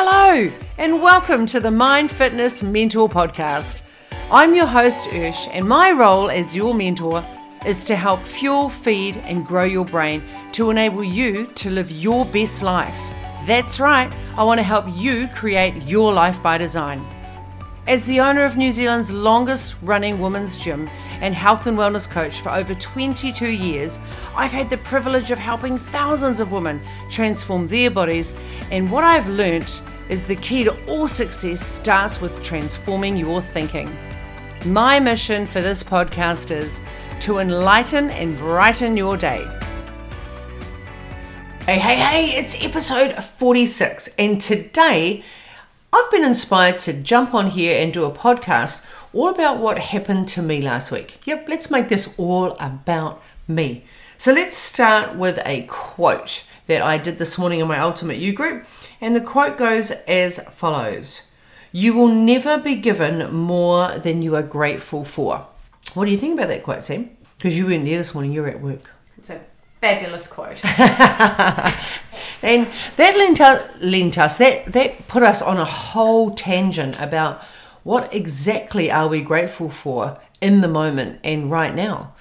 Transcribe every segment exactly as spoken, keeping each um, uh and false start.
Hello, and welcome to the Mind Fitness Mentor podcast. I'm your host, Ursh, and my role as your mentor is to help fuel, feed, and grow your brain to enable you to live your best life. That's right, I want to help you create your life by design. As the owner of New Zealand's longest-running women's gym and health and wellness coach for over twenty-two years, I've had the privilege of helping thousands of women transform their bodies, and what I've learnt is the key to all success starts with transforming your thinking. My mission for this podcast is to enlighten and brighten your day. Hey, hey, hey, it's episode forty-six, and today I've been inspired to jump on here and do a podcast all about what happened to me last week. Yep, let's make this all about me. So let's start with a quote that I did this morning in my Ultimate You group. And the quote goes as follows. You will never be given more than you are grateful for. What do you think about that quote, Sam? Because you weren't there this morning, you were at work. It's a fabulous quote. And that lent us, lent us that, that put us on a whole tangent about what exactly are we grateful for in the moment and right now.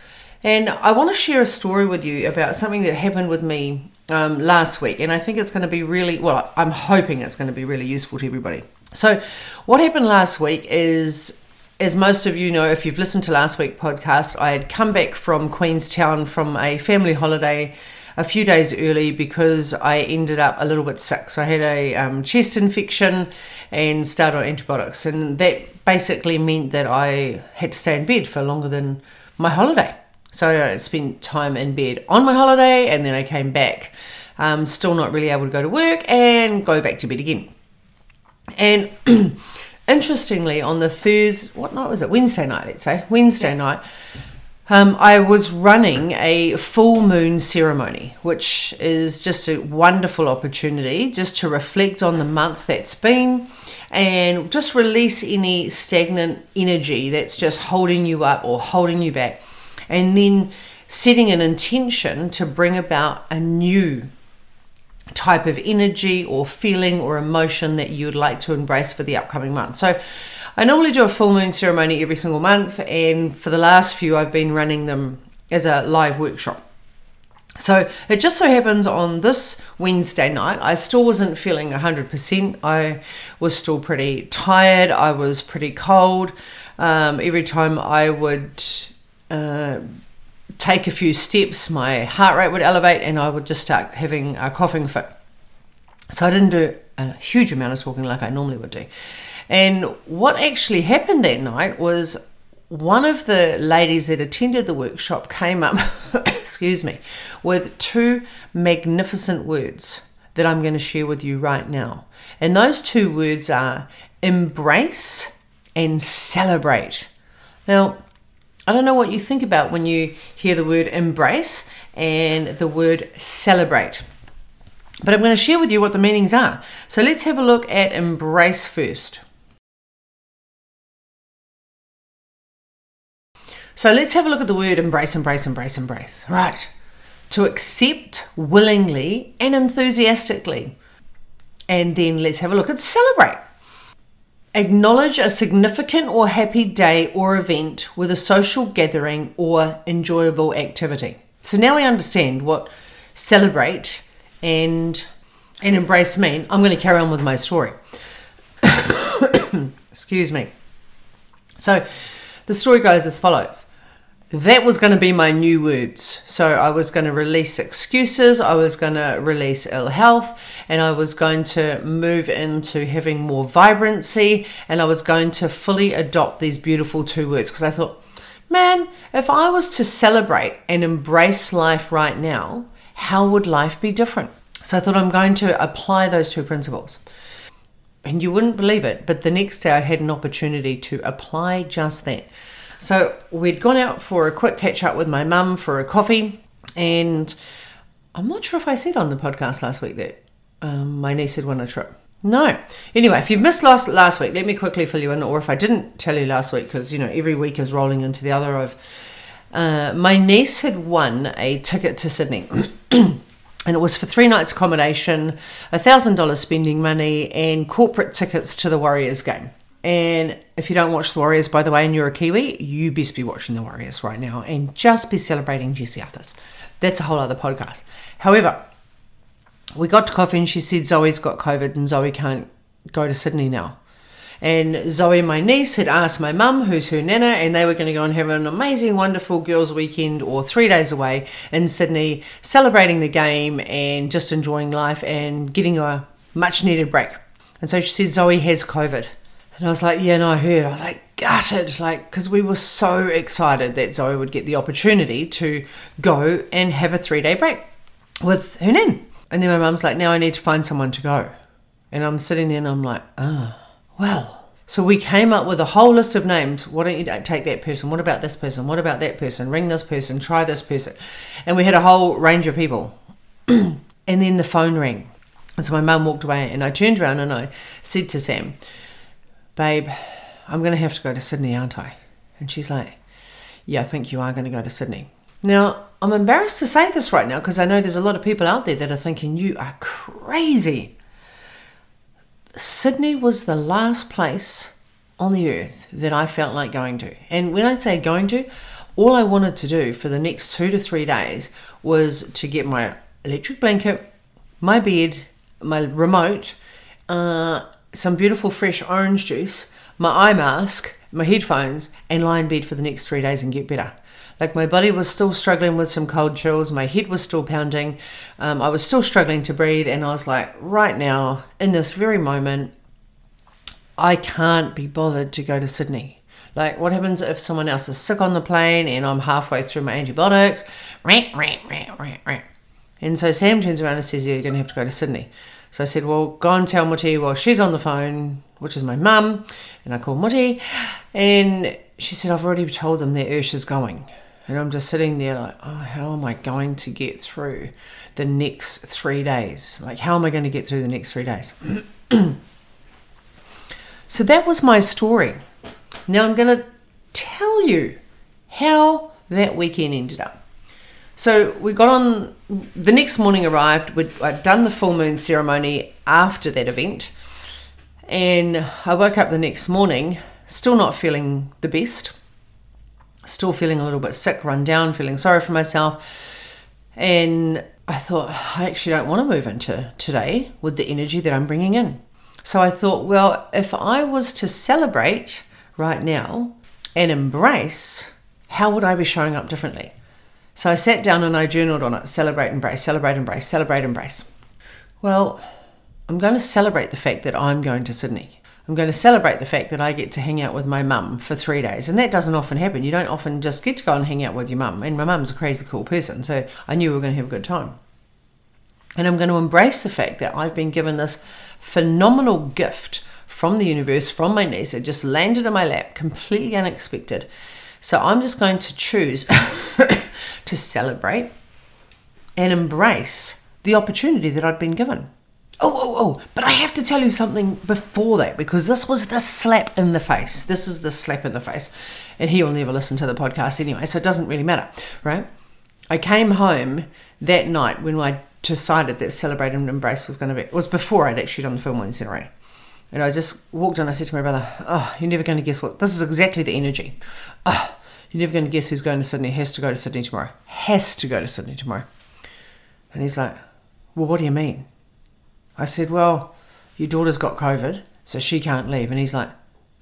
And I want to share a story with you about something that happened with me um, last week. And I think it's going to be really, well, I'm hoping it's going to be really useful to everybody. So what happened last week is, as most of you know, if you've listened to last week's podcast, I had come back from Queenstown from a family holiday a few days early because I ended up a little bit sick. So I had a um, chest infection and started on antibiotics. And that basically meant that I had to stay in bed for longer than my holiday. So I spent time in bed on my holiday and then I came back, um, still not really able to go to work and go back to bed again. And interestingly, on the Thursday, what night was it? Wednesday night, let's say. Wednesday night. Um, I was running a full moon ceremony, which is just a wonderful opportunity just to reflect on the month that's been and just release any stagnant energy that's just holding you up or holding you back, and then setting an intention to bring about a new type of energy or feeling or emotion that you'd like to embrace for the upcoming month. So I normally do a full moon ceremony every single month, and for the last few I've been running them as a live workshop. So it just so happens on this Wednesday night, I still wasn't feeling one hundred percent. I was still pretty tired. I was pretty cold. Um, every time I would uh, take a few steps, my heart rate would elevate and I would just start having a coughing fit. So I didn't do a huge amount of talking like I normally would do. And what actually happened that night was one of the ladies that attended the workshop came up, excuse me, with two magnificent words that I'm going to share with you right now. And those two words are embrace and celebrate. Now, I don't know what you think about when you hear the word embrace and the word celebrate. But I'm going to share with you what the meanings are. So let's have a look at embrace first. So let's have a look at the word embrace, embrace, embrace, embrace. Right. To accept willingly and enthusiastically. And then let's have a look at celebrate. Acknowledge a significant or happy day or event with a social gathering or enjoyable activity. So now we understand what celebrate and and embrace mean. I'm going to carry on with my story. Excuse me. So the story goes as follows. That was going to be my new words. So I was going to release excuses, I was going to release ill health, and I was going to move into having more vibrancy, and I was going to fully adopt these beautiful two words. Because I thought, man, if I was to celebrate and embrace life right now, how would life be different? So I thought I'm going to apply those two principles. And you wouldn't believe it, but the next day I had an opportunity to apply just that. So we'd gone out for a quick catch up with my mum for a coffee, and I'm not sure if I said on the podcast last week that um, my niece had won a trip. No. Anyway, if you've missed last, last week, let me quickly fill you in, or if I didn't tell you last week, because you know every week is rolling into the other. I've uh, my niece had won a ticket to Sydney. And it was for three nights accommodation, one thousand dollars spending money, and corporate tickets to the Warriors game. And if you don't watch the Warriors, by the way, and you're a Kiwi, you best be watching the Warriors right now and just be celebrating Jesse Arthur's. That's a whole other podcast. However, we got to coffee and she said, Zoe's got COVID and Zoe can't go to Sydney now. And Zoe, my niece, had asked my mum, who's her nana, and they were going to go and have an amazing, wonderful girls' weekend or three days away in Sydney, celebrating the game and just enjoying life and getting a much-needed break. And so she said, Zoe has COVID. And I was like, yeah, no, I heard. I was like, gutted, like, because we were so excited that Zoe would get the opportunity to go and have a three-day break with her nan. And then my mum's like, now I need to find someone to go. And I'm sitting there and I'm like, ah. Oh. Well, so we came up with a whole list of names. Why don't you take that person? What about this person? What about that person? Ring this person, try this person. And we had a whole range of people. And then the phone rang. And so my mum walked away and I turned around and I said to Sam, babe, I'm going to have to go to Sydney, aren't I? And she's like, yeah, I think you are going to go to Sydney. Now, I'm embarrassed to say this right now because I know there's a lot of people out there that are thinking, you are crazy. Sydney was the last place on the earth that I felt like going to. And when I say going to, all I wanted to do for the next two to three days was to get my electric blanket, my bed, my remote, uh, some beautiful fresh orange juice, my eye mask, my headphones, and lie in bed for the next three days and get better. Like, my body was still struggling with some cold chills. My head was still pounding. Um, I was still struggling to breathe. And I was like, right now, in this very moment, I can't be bothered to go to Sydney. Like, what happens if someone else is sick on the plane and I'm halfway through my antibiotics? And so Sam turns around and says, yeah, you're going to have to go to Sydney. So I said, well, go and tell Mutti while she's on the phone, which is my mum. And I called Mutti. And she said, I've already told them that Ursh is going. And I'm just sitting there like, oh, how am I going to get through the next three days? Like, how am I going to get through the next three days? So that was my story. Now I'm going to tell you how that weekend ended up. So we got on, the next morning arrived, we'd, I'd done the full moon ceremony after that event. And I woke up the next morning, still not feeling the best. Still feeling a little bit sick, run down, feeling sorry for myself. And I thought, I actually don't want to move into today with the energy that I'm bringing in. So I thought, well, if I was to celebrate right now and embrace, how would I be showing up differently? So I sat down and I journaled on it. Celebrate, embrace, celebrate, embrace, celebrate, embrace. Well, I'm going to celebrate the fact that I'm going to Sydney. I'm going to celebrate the fact that I get to hang out with my mum for three days. And that doesn't often happen. You don't often just get to go and hang out with your mum. And my mum's a crazy cool person, so I knew we were going to have a good time. And I'm going to embrace the fact that I've been given this phenomenal gift from the universe, from my niece. It just landed in my lap, completely unexpected. So I'm just going to choose to celebrate and embrace the opportunity that I've been given. Oh, oh, oh, but I have to tell you something before that, because this was the slap in the face. This is the slap in the face. And he will never listen to the podcast anyway, so it doesn't really matter, right? I came home that night when I decided that Celebrate and Embrace was going to be, it was before I'd actually done the film one incinerator. And I just walked in and I said to my brother, oh, you're never going to guess what, this is exactly the energy. Oh, you're never going to guess who's going to Sydney, has to go to Sydney tomorrow, has to go to Sydney tomorrow. And he's like, well, what do you mean? I said, well, your daughter's got COVID, so she can't leave. And he's like,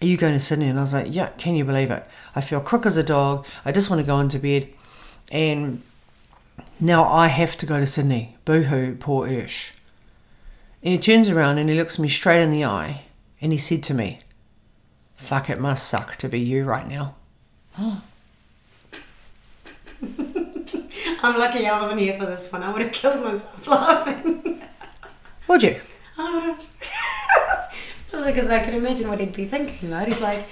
are you going to Sydney? And I was like, yeah, can you believe it? I feel crook as a dog. I just want to go into bed. And now I have to go to Sydney. Boo-hoo, poor Ursh. And he turns around and he looks me straight in the eye. And he said to me, fuck, it must suck to be you right now. I'm lucky I wasn't here for this one. I would have killed myself laughing. Would you? I would have. Just because I can imagine what he'd be thinking, right? He's like,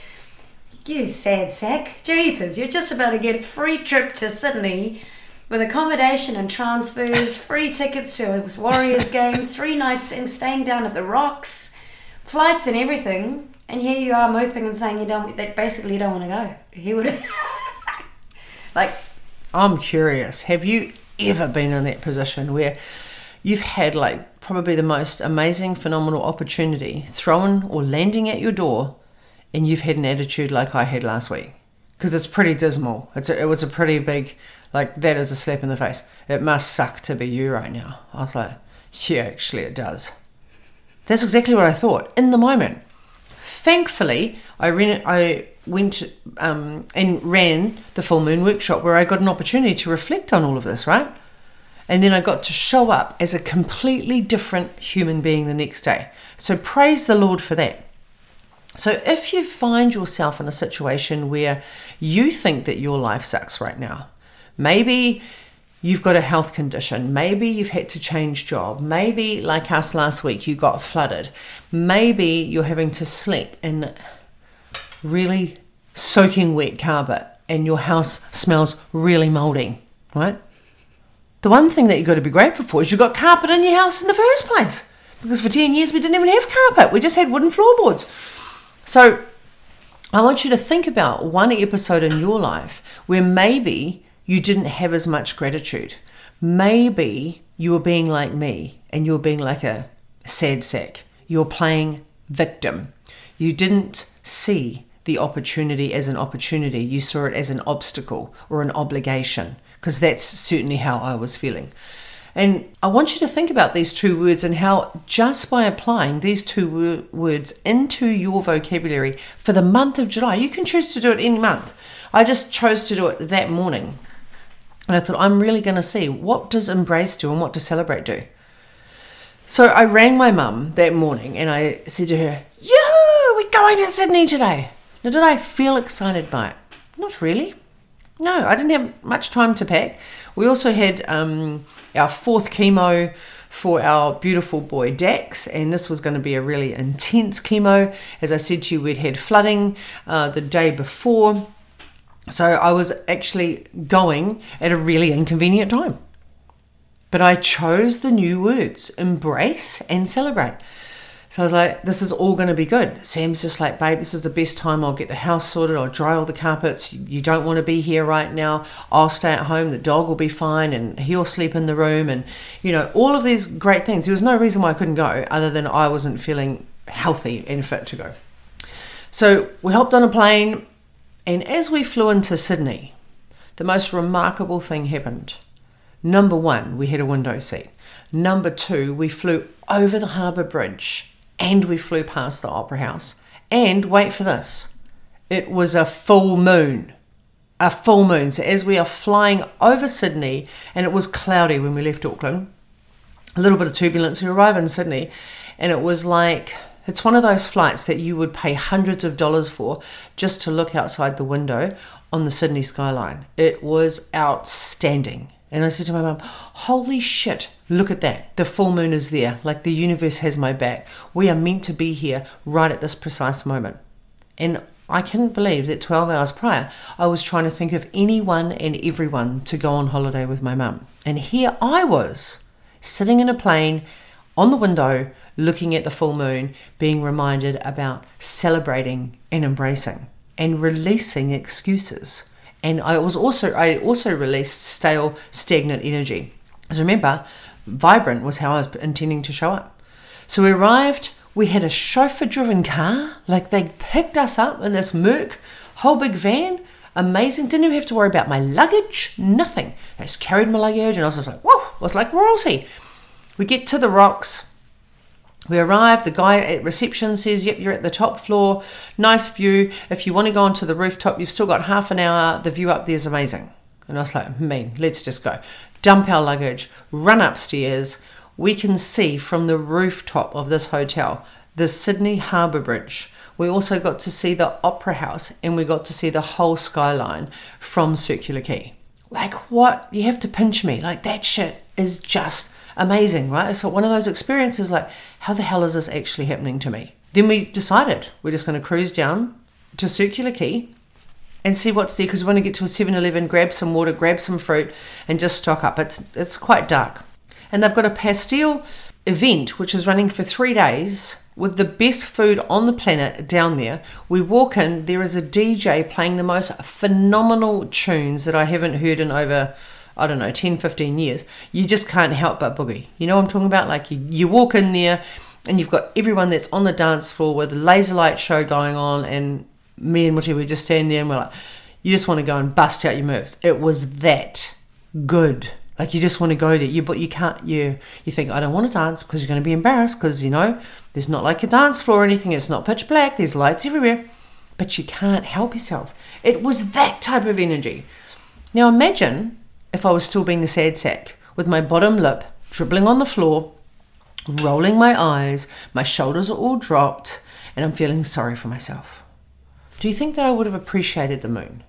you sad sack. Jeepers, you're just about to get a free trip to Sydney with accommodation and transfers, free tickets to a Warriors game, three nights in staying down at the Rocks, flights and everything. And here you are moping and saying you don't, that basically you don't want to go. He would have. Like, I'm curious. Have you ever been in that position where you've had like probably the most amazing, phenomenal opportunity thrown or landing at your door, and you've had an attitude like I had last week. Because it's pretty dismal. It's a, it was a pretty big, like, that is a slap in the face. It must suck to be you right now. I was like, yeah, actually it does. That's exactly what I thought in the moment. Thankfully, I ran, I went um, and ran the full moon workshop where I got an opportunity to reflect on all of this, right? And then I got to show up as a completely different human being the next day. So praise the Lord for that. So if you find yourself in a situation where you think that your life sucks right now, maybe you've got a health condition, maybe you've had to change job, maybe like us last week, you got flooded, maybe you're having to sleep in really soaking wet carpet and your house smells really moldy, right? The one thing that you've got to be grateful for is you've got carpet in your house in the first place, because for ten years we didn't even have carpet. We just had wooden floorboards. So I want you to think about one episode in your life where maybe you didn't have as much gratitude. Maybe you were being like me and you were being like a sad sack. You're playing victim. You didn't see the opportunity as an opportunity. You saw it as an obstacle or an obligation, because that's certainly how I was feeling. And I want you to think about these two words and how just by applying these two wor- words into your vocabulary for the month of July, you can choose to do it any month. I just chose to do it that morning. And I thought, I'm really going to see, what does embrace do and what does celebrate do? So I rang my mum that morning and I said to her, "Yoo-hoo, we're going to Sydney today." Now, did I feel excited by it? Not really. No, I didn't have much time to pack. We also had um, our fourth chemo for our beautiful boy Dax, and this was going to be a really intense chemo. As I said to you, we'd had flooding uh, the day before, so I was actually going at a really inconvenient time. But I chose the new words, embrace and celebrate. So I was like, this is all going to be good. Sam's just like, "Babe, this is the best time. I'll get the house sorted. I'll dry all the carpets. You don't want to be here right now. I'll stay at home. The dog will be fine and he'll sleep in the room." And, you know, all of these great things. There was no reason why I couldn't go other than I wasn't feeling healthy and fit to go. So we hopped on a plane. And as we flew into Sydney, the most remarkable thing happened. Number one, we had a window seat. Number two, we flew over the Harbour Bridge. And we flew past the Opera House. And wait for this, it was a full moon. A full moon. So as we are flying over Sydney, and it was cloudy when we left Auckland, a little bit of turbulence, we arrive in Sydney, and it was like, it's one of those flights that you would pay hundreds of dollars for just to look outside the window on the Sydney skyline. It was outstanding. And I said to my mum, "Holy shit, look at that. The full moon is there. Like, the universe has my back. We are meant to be here right at this precise moment." And I couldn't believe that twelve hours prior, I was trying to think of anyone and everyone to go on holiday with my mum. And here I was, sitting in a plane, on the window, looking at the full moon, being reminded about celebrating and embracing and releasing excuses. And I was also, I also released stale, stagnant energy. Because remember, vibrant was how I was intending to show up. So we arrived, we had a chauffeur-driven car, like they picked us up in this Merc, whole big van, amazing. Didn't even have to worry about my luggage, nothing. I just carried my luggage and I was just like, whoa, I was like royalty. We get to the Rocks. We arrived, the guy at reception says, "Yep, you're at the top floor, nice view. If you want to go onto the rooftop, you've still got half an hour, the view up there is amazing." And I was like, mean, let's just go. Dump our luggage, run upstairs. We can see from the rooftop of this hotel, the Sydney Harbour Bridge. We also got to see the Opera House and we got to see the whole skyline from Circular Quay. Like, what? You have to pinch me. Like, that shit is just amazing, right? So one of those experiences, like, how the hell is this actually happening to me? Then we decided we're just going to cruise down to Circular Quay and see what's there, because we want to get to a seven eleven, grab some water, grab some fruit, and just stock up. It's it's quite dark. And they've got a pastel event, which is running for three days with the best food on the planet down there. We walk in, there is a D J playing the most phenomenal tunes that I haven't heard in over I don't know, ten, fifteen years, you just can't help but boogie. You know what I'm talking about? Like you, you walk in there and you've got everyone that's on the dance floor with a laser light show going on, and me and Mutti, we just stand there and we're like, you just want to go and bust out your moves. It was that good. Like you just want to go there. You but you can't, you you think, I don't want to dance because you're going to be embarrassed because, you know, there's not like a dance floor or anything. It's not pitch black. There's lights everywhere. But you can't help yourself. It was that type of energy. Now imagine if I was still being a sad sack with my bottom lip dribbling on the floor, rolling my eyes, my shoulders are all dropped, and I'm feeling sorry for myself. Do you think that I would have appreciated the moon?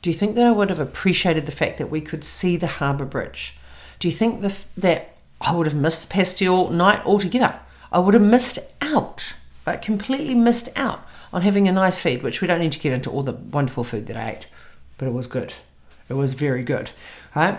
Do you think that I would have appreciated the fact that we could see the Harbour Bridge? Do you think the, that I would have missed the pastel night altogether? I would have missed out, like completely missed out on having a nice feed, which we don't need to get into all the wonderful food that I ate, but it was good. It was very good, right?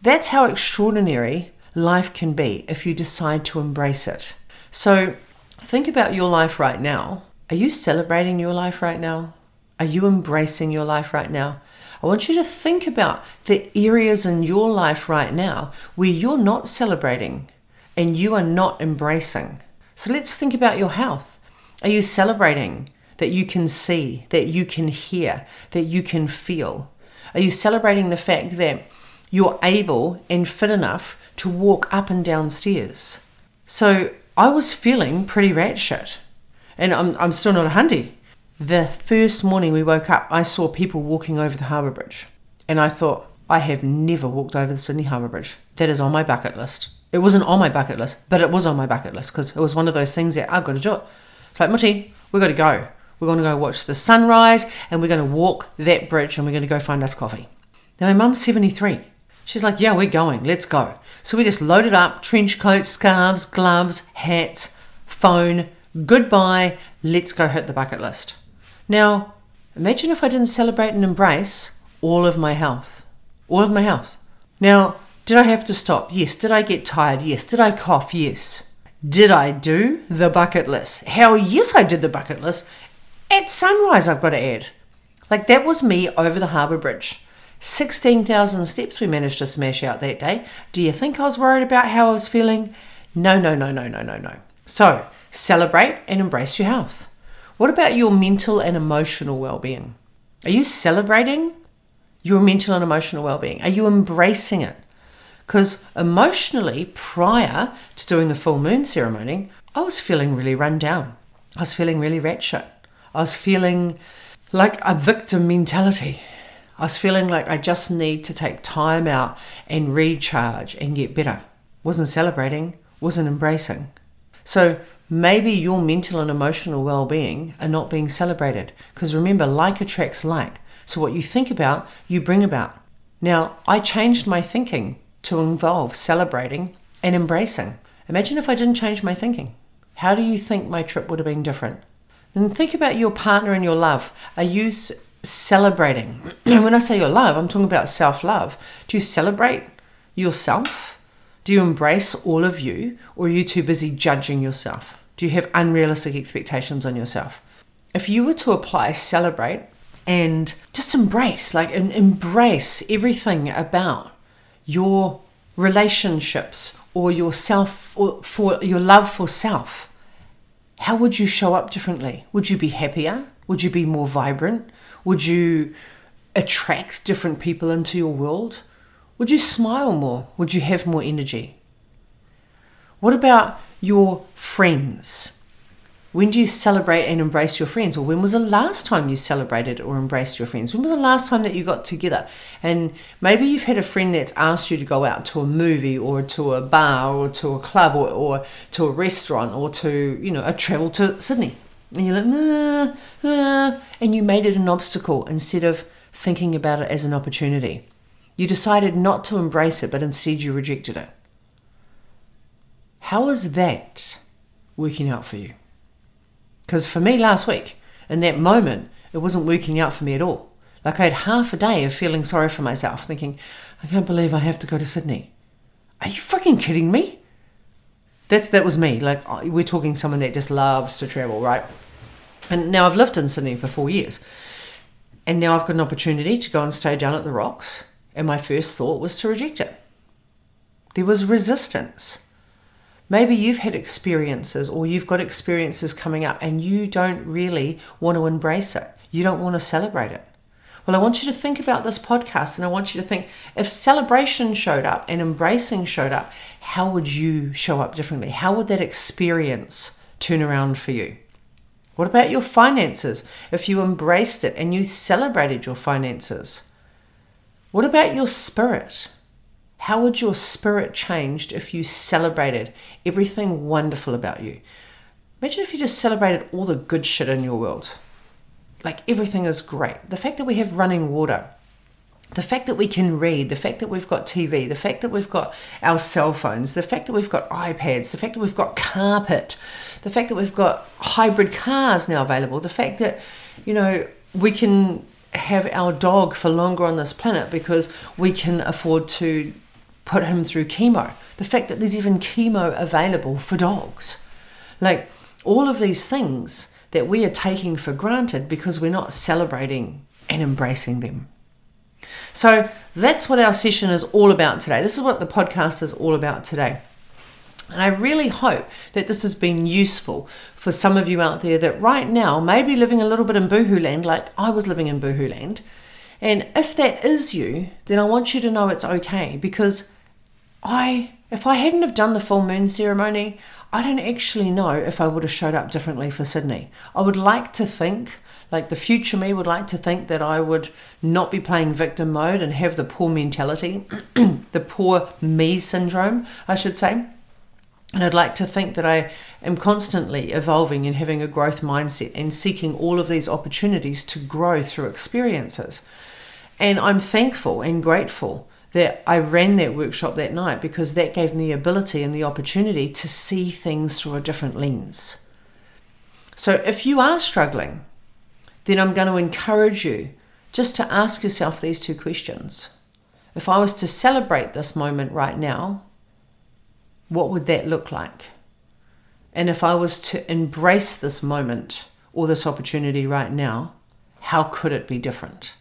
That's how extraordinary life can be if you decide to embrace it. So think about your life right now. Are you celebrating your life right now? Are you embracing your life right now? I want you to think about the areas in your life right now where you're not celebrating and you are not embracing. So let's think about your health. Are you celebrating that you can see, that you can hear, that you can feel? Are you celebrating the fact that you're able and fit enough to walk up and down stairs? So I was feeling pretty rat shit, and I'm, I'm still not a hundy. The first morning we woke up, I saw people walking over the Harbour Bridge, and I thought, I have never walked over the Sydney Harbour Bridge. That is on my bucket list. It wasn't on my bucket list, but it was on my bucket list because it was one of those things that I've got to do it. It's like, Mutti, we've got to go. We're going to go watch the sunrise and we're going to walk that bridge and we're going to go find us coffee. Now, my mum's seventy-three. She's like, yeah, we're going. Let's go. So we just loaded up, trench coats, scarves, gloves, hats, phone, goodbye. Let's go hit the bucket list. Now, imagine if I didn't celebrate and embrace all of my health. All of my health. Now, did I have to stop? Yes. Did I get tired? Yes. Did I cough? Yes. Did I do the bucket list? Hell yes, I did the bucket list. At sunrise, I've got to add. Like that was me over the Harbour Bridge. sixteen thousand steps we managed to smash out that day. Do you think I was worried about how I was feeling? No, no, no, no, no, no, no. So celebrate and embrace your health. What about your mental and emotional well-being? Are you celebrating your mental and emotional well-being? Are you embracing it? Because emotionally, prior to doing the full moon ceremony, I was feeling really run down. I was feeling really rat shit. I was feeling like a victim mentality. I was feeling like I just need to take time out and recharge and get better. Wasn't celebrating, wasn't embracing. So maybe your mental and emotional well-being are not being celebrated. Because remember, like attracts like. So what you think about, you bring about. Now, I changed my thinking to involve celebrating and embracing. Imagine if I didn't change my thinking. How do you think my trip would have been different? And think about your partner and your love. Are you celebrating? And when I say your love, I'm talking about self-love. Do you celebrate yourself? Do you embrace all of you? Or are you too busy judging yourself? Do you have unrealistic expectations on yourself? If you were to apply celebrate and just embrace, like embrace everything about your relationships or yourself or for your love for self, how would you show up differently? Would you be happier? Would you be more vibrant? Would you attract different people into your world? Would you smile more? Would you have more energy? What about your friends? When do you celebrate and embrace your friends? Or when was the last time you celebrated or embraced your friends? When was the last time that you got together? And maybe you've had a friend that's asked you to go out to a movie or to a bar or to a club or, or to a restaurant or to, you know, a travel to Sydney. And you're like, nah, nah, and you made it an obstacle instead of thinking about it as an opportunity. You decided not to embrace it, but instead you rejected it. How is that working out for you? Because for me last week, in that moment, it wasn't working out for me at all. Like I had half a day of feeling sorry for myself, thinking, I can't believe I have to go to Sydney. Are you freaking kidding me? That, that was me. Like we're talking someone that just loves to travel, right? And now I've lived in Sydney for four years. And now I've got an opportunity to go and stay down at the Rocks And my first thought was to reject it. There was resistance. Maybe you've had experiences or you've got experiences coming up and you don't really want to embrace it. You don't want to celebrate it. Well, I want you to think about this podcast, and I want you to think, if celebration showed up and embracing showed up, how would you show up differently? How would that experience turn around for you? What about your finances? If you embraced it and you celebrated your finances, what about your spirit? How would your spirit change if you celebrated everything wonderful about you? Imagine if you just celebrated all the good shit in your world. Like, everything is great. The fact that we have running water, the fact that we can read, the fact that we've got T V, the fact that we've got our cell phones, the fact that we've got iPads, the fact that we've got carpet, the fact that we've got hybrid cars now available, the fact that, you know, we can have our dog for longer on this planet because we can afford to put him through chemo, the fact that there's even chemo available for dogs. Like, all of these things that we are taking for granted because we're not celebrating and embracing them. So that's what our session is all about today. This is what the podcast is all about today. And I really hope that this has been useful for some of you out there that right now may be living a little bit in boohoo land, like I was living in boohoo land. And if that is you, then I want you to know it's okay, because I, if I hadn't have done the full moon ceremony, I don't actually know if I would have showed up differently for Sydney. I would like to think, like the future me would like to think, that I would not be playing victim mode and have the poor mentality, the poor me syndrome, I should say. And I'd like to think that I am constantly evolving and having a growth mindset and seeking all of these opportunities to grow through experiences. And I'm thankful and grateful that I ran that workshop that night, because that gave me the ability and the opportunity to see things through a different lens. So if you are struggling, then I'm going to encourage you just to ask yourself these two questions. If I was to celebrate this moment right now, what would that look like? And if I was to embrace this moment or this opportunity right now, how could it be different?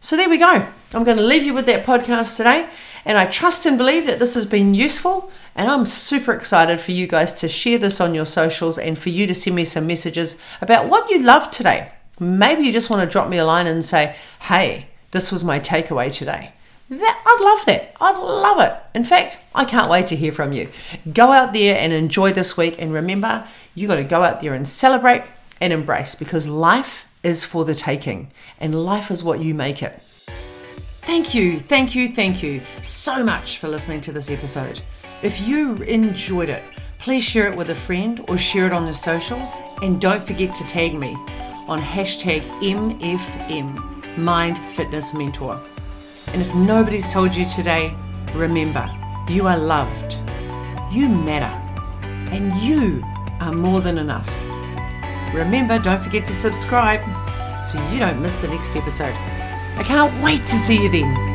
So there we go. I'm going to leave you with that podcast today. And I trust and believe that this has been useful. And I'm super excited for you guys to share this on your socials and for you to send me some messages about what you loved today. Maybe you just want to drop me a line and say, hey, this was my takeaway today. That, I'd love that. I'd love it. In fact, I can't wait to hear from you. Go out there and enjoy this week. And remember, you got to go out there and celebrate and embrace, because life is for the taking, and life is what you make it. Thank you, thank you, thank you so much for listening to this episode. If you enjoyed it, please share it with a friend or share it on the socials, and don't forget to tag me on hashtag M F M, Mind Fitness Mentor. And if nobody's told you today, remember, you are loved, you matter, and you are more than enough. Remember, don't forget to subscribe so you don't miss the next episode. I can't wait to see you then.